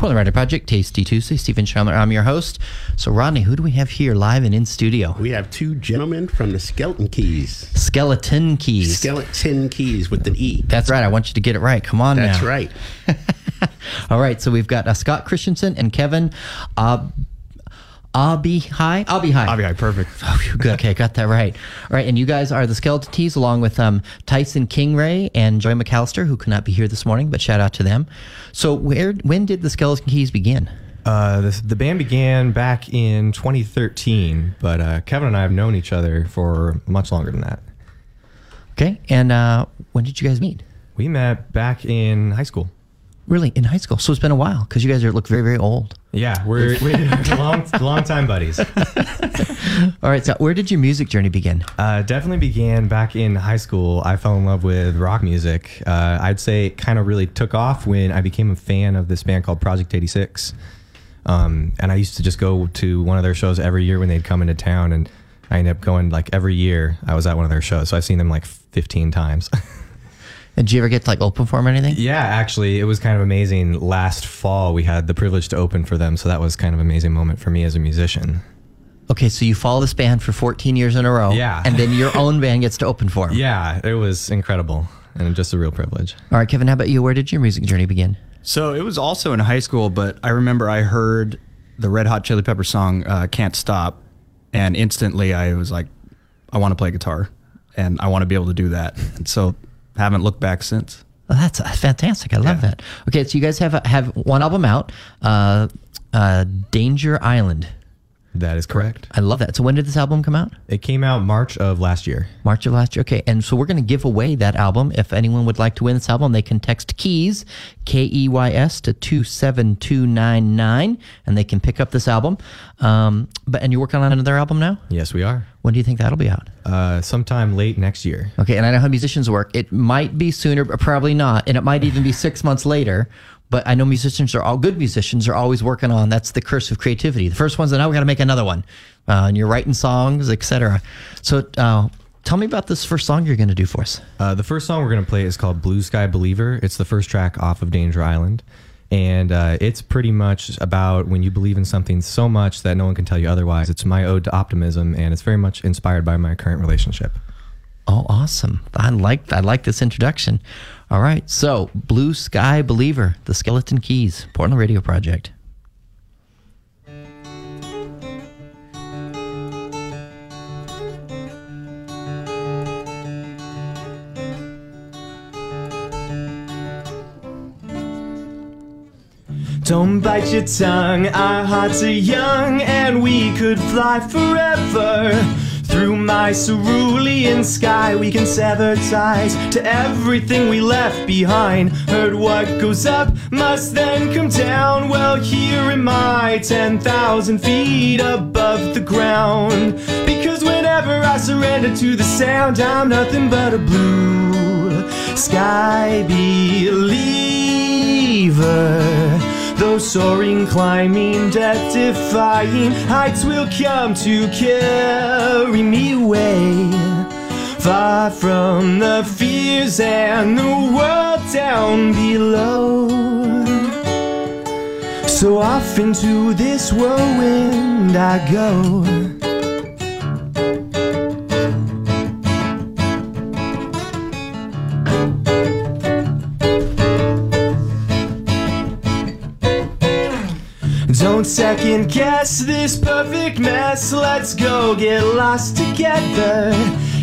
Portland Radio Project, Tasty Tuesday. Stephen Schaumer, I'm your host. So, Rodney, who do we have here live and in studio? We have two gentlemen from the Skeleton Keys. Skeleton Keys. Skeleton Keys with an E. That's right. I want you to get it right. Come on now. That's right. All right. So we've got Scott Christensen and Kevin I'll be high. Perfect. Oh, good. Okay, got that right. All right, and you guys are the Skeleton Keys, along with Tyson Kingray and Joy McAllister, who could not be here this morning, but shout out to them. So when did the Skeleton Keys begin? The band began back in 2013, but Kevin and I have known each other for much longer than that. Okay, and when did you guys meet? We met back in high school. Really, in high school? So it's been a while, because you guys look very, very old. Yeah, we're long time buddies. All right, so where did your music journey begin? Definitely began back in high school. I fell in love with rock music. I'd say it kind of really took off when I became a fan of this band called Project 86. And I used to just go to one of their shows every year when they'd come into town, and I ended up going like every year I was at one of their shows. So I've seen them like 15 times. Did you ever get to like open for them or anything? Yeah, actually, it was kind of amazing. Last fall, we had the privilege to open for them, so that was kind of an amazing moment for me as a musician. Okay, so you follow this band for 14 years in a row, yeah, and then your own band gets to open for them. Yeah, it was incredible and just a real privilege. All right, Kevin, how about you? Where did your music journey begin? So it was also in high school, but I remember I heard the Red Hot Chili Pepper song, Can't Stop, and instantly I was like, I want to play guitar, and I want to be able to do that, and so... haven't looked back since. Well, that's fantastic. I love that. Okay, so you guys have one album out, Danger Island. That is correct. I love that. So when did this album come out? It came out March of last year. March of last year. Okay, and so we're going to give away that album. If anyone would like to win this album, they can text KEYS, K-E-Y-S, to 27299, and they can pick up this album. And you're working on another album now? Yes, we are. When do you think that'll be out? Sometime late next year. Okay, and I know how musicians work. It might be sooner, but probably not, and it might even be 6 months later. But I know musicians are all good musicians are always working on. That's the curse of creativity. The first one's, now we got to make another one, and you're writing songs, etc. So tell me about this first song you're going to do for us. The first song we're going to play is called Blue Sky Believer. It's the first track off of Danger Island, and it's pretty much about when you believe in something so much that no one can tell you otherwise. It's my ode to optimism, and it's very much inspired by my current relationship. Oh, awesome. I like this introduction. All right. So, Blue Sky Believer, the Skeleton Keys, Portland Radio Project. Don't bite your tongue. Our hearts are young and we could fly forever. Through my cerulean sky, we can sever ties to everything we left behind. Heard what goes up must then come down. Well, here am I, 10,000 feet above the ground. Because whenever I surrender to the sound, I'm nothing but a blue sky believer. Though soaring, climbing, death defying, heights will come to carry me away. Far from the fears and the world down below. So off into this whirlwind I go. Don't second guess this perfect mess. Let's go get lost together.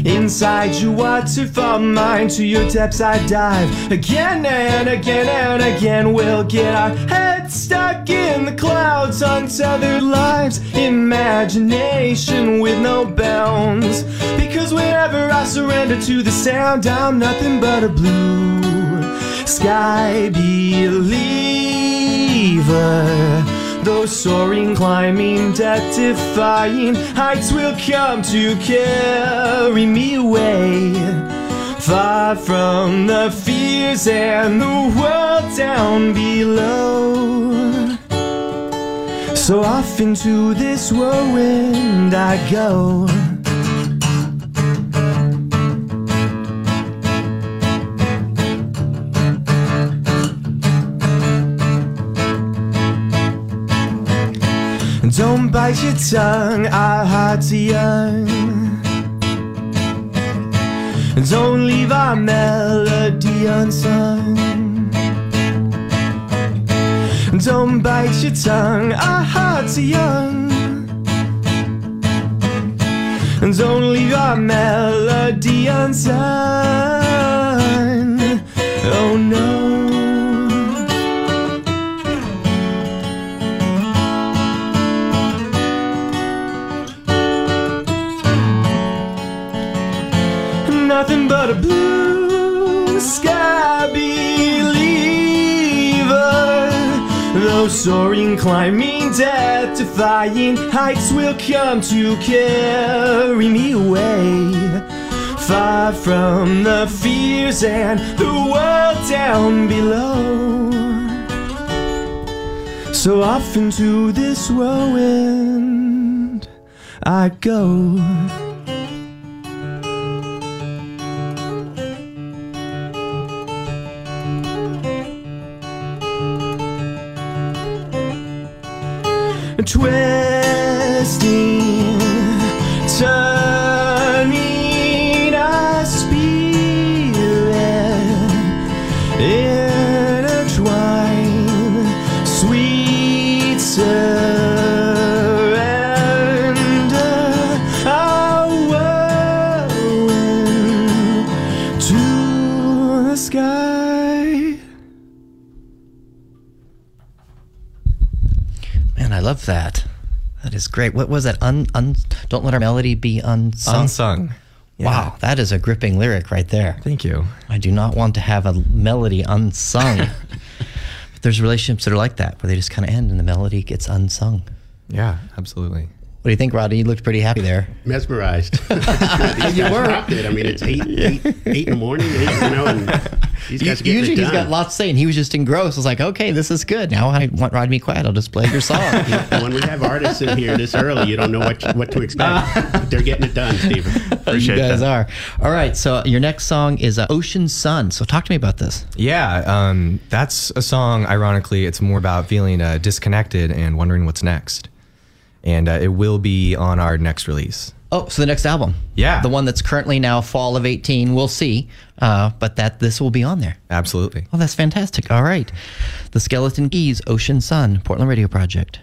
Inside your waterfall, mine to your depths I dive. Again and again and again, we'll get our heads stuck in the clouds, untethered lives, imagination with no bounds. Because whenever I surrender to the sound, I'm nothing but a blue sky believer. Though soaring, climbing, death defying, heights will come to carry me away. Far from the fears and the world down below. So off into this whirlwind I go. Don't bite your tongue, our hearts are young. Don't leave our melody unsung. Don't bite your tongue, our hearts are young. Don't leave our melody unsung. Oh no. Nothing but a blue sky believer. Though soaring, climbing, death, defying heights will come to carry me away. Far from the fears and the world down below. So off into this whirlwind I go. Twisting, turning our spirit intertwine, sweet surrender, our whirlwind to the sky. Man, I love that. That is great. What was that? Don't let our melody be unsung. Unsung. Yeah. Wow, that is a gripping lyric right there. Thank you. I do not want to have a melody unsung. But there's relationships that are like that, where they just kind of end and the melody gets unsung. Yeah, absolutely. What do you think, Rodney? You looked pretty happy there. Mesmerized. You were. I mean, it's eight in the morning. Usually he's got lots to say, and he was just engrossed. I was like, okay, this is good. Now I want Rod Me Quiet. I'll just play your song. When we have artists in here this early, you don't know what to expect. But they're getting it done, Stephen. Appreciate that. You guys are. All right, so your next song is Ocean Sun. So talk to me about this. Yeah, that's a song, ironically, it's more about feeling disconnected and wondering what's next. And it will be on our next release. Oh, so the next album. Yeah. The one that's currently now fall of 18, we'll see. But this will be on there. Absolutely. Oh, that's fantastic. All right. The Skeleton Keys, Ocean Sun, Portland Radio Project.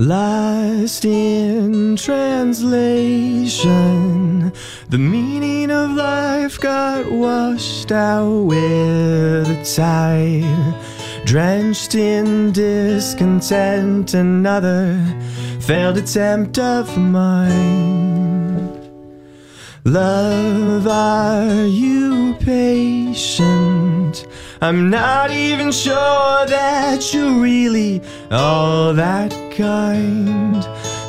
Lost in translation, the meaning of life got washed out with the tide. Drenched in discontent, another failed attempt of mine. Love, are you patient? I'm not even sure that you're really all that kind.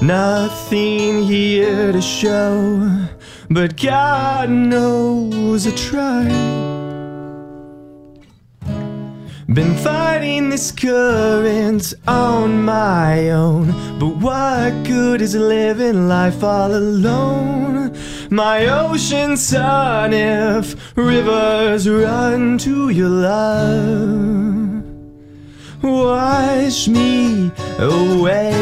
Nothing here to show, but God knows I tried. Been fighting this current on my own, but what good is living life all alone? My ocean sun, if rivers run to your love, wash me away.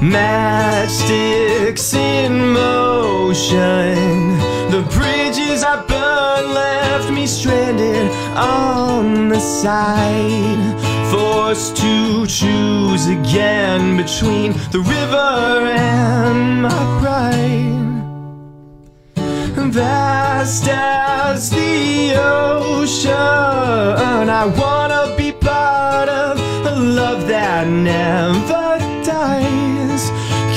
Matchsticks in motion, the bridges I burned left me stranded on the side. Forced to choose again between the river and my pride. Vast as the ocean, I wanna be part of a love that never dies.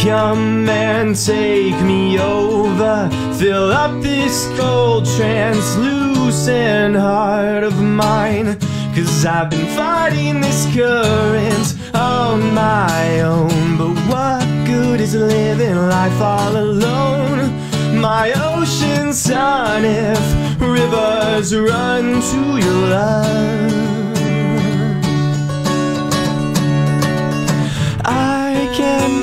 Come and take me over, fill up this cold translucent heart of mine. 'Cause I've been fighting this current on my own. But what good is living life all alone? My ocean sun, if rivers run to your love. I can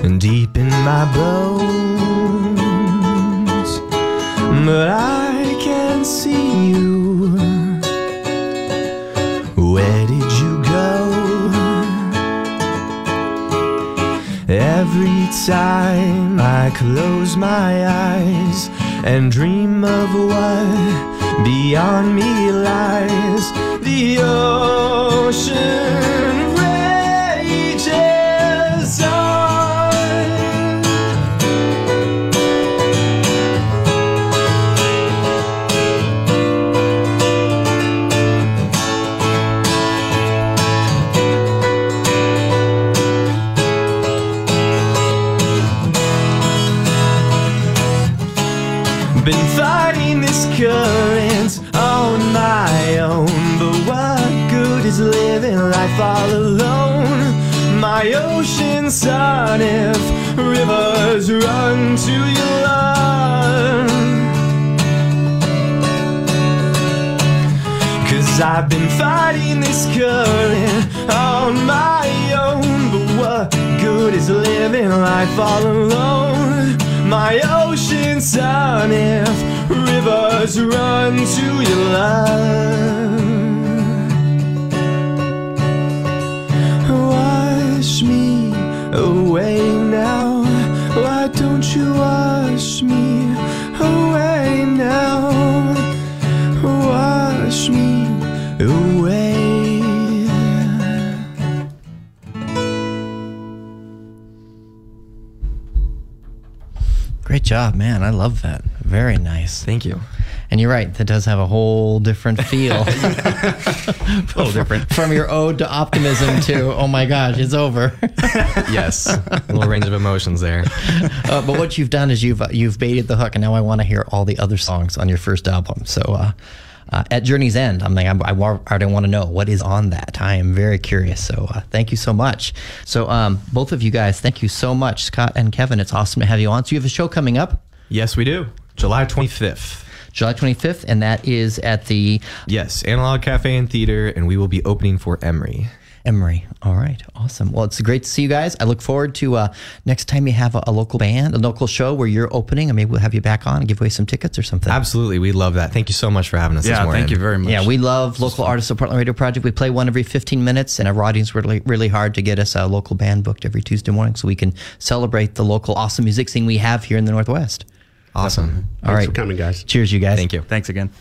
feel you deep in my bones, but I can see you. Where did you go? Every time I close my eyes and dream of what beyond me lies, the ocean rages on. Been fighting this current on my own. Living life all alone. My ocean sun, if rivers run to your love. 'Cause I've been fighting this current on my own. But what good is living life all alone? My ocean sun, if rivers run to your love. Wash me away now. Why don't you wash me away now? Wash me away. Great job, man. I love that. Very nice. Thank you. And you're right, that does have a whole different feel. Whole different. From your ode to optimism to, oh my gosh, it's over. Yes, a little range of emotions there. But what you've done is you've baited the hook, and now I want to hear all the other songs on your first album. So at Journey's End, I'm like, I don't want to know what is on that. I am very curious. So thank you so much. So both of you guys, thank you so much, Scott and Kevin. It's awesome to have you on. So you have a show coming up? Yes, we do. July 25th. July 25th, and that is at the... Yes, Analog Cafe and Theater, and we will be opening for Emory. Emory. All right. Awesome. Well, it's great to see you guys. I look forward to next time you have a local band, a local show where you're opening, and maybe we'll have you back on and give away some tickets or something. Absolutely. We love that. Thank you so much for having us this morning. Yeah, thank you very much. Yeah, we love local artists of Portland Radio Project. We play one every 15 minutes, and our audience really, really hard to get us a local band booked every Tuesday morning so we can celebrate the local awesome music scene we have here in the Northwest. Awesome. All right. Thanks for coming, guys. Cheers, you guys. Thank you. Thanks again.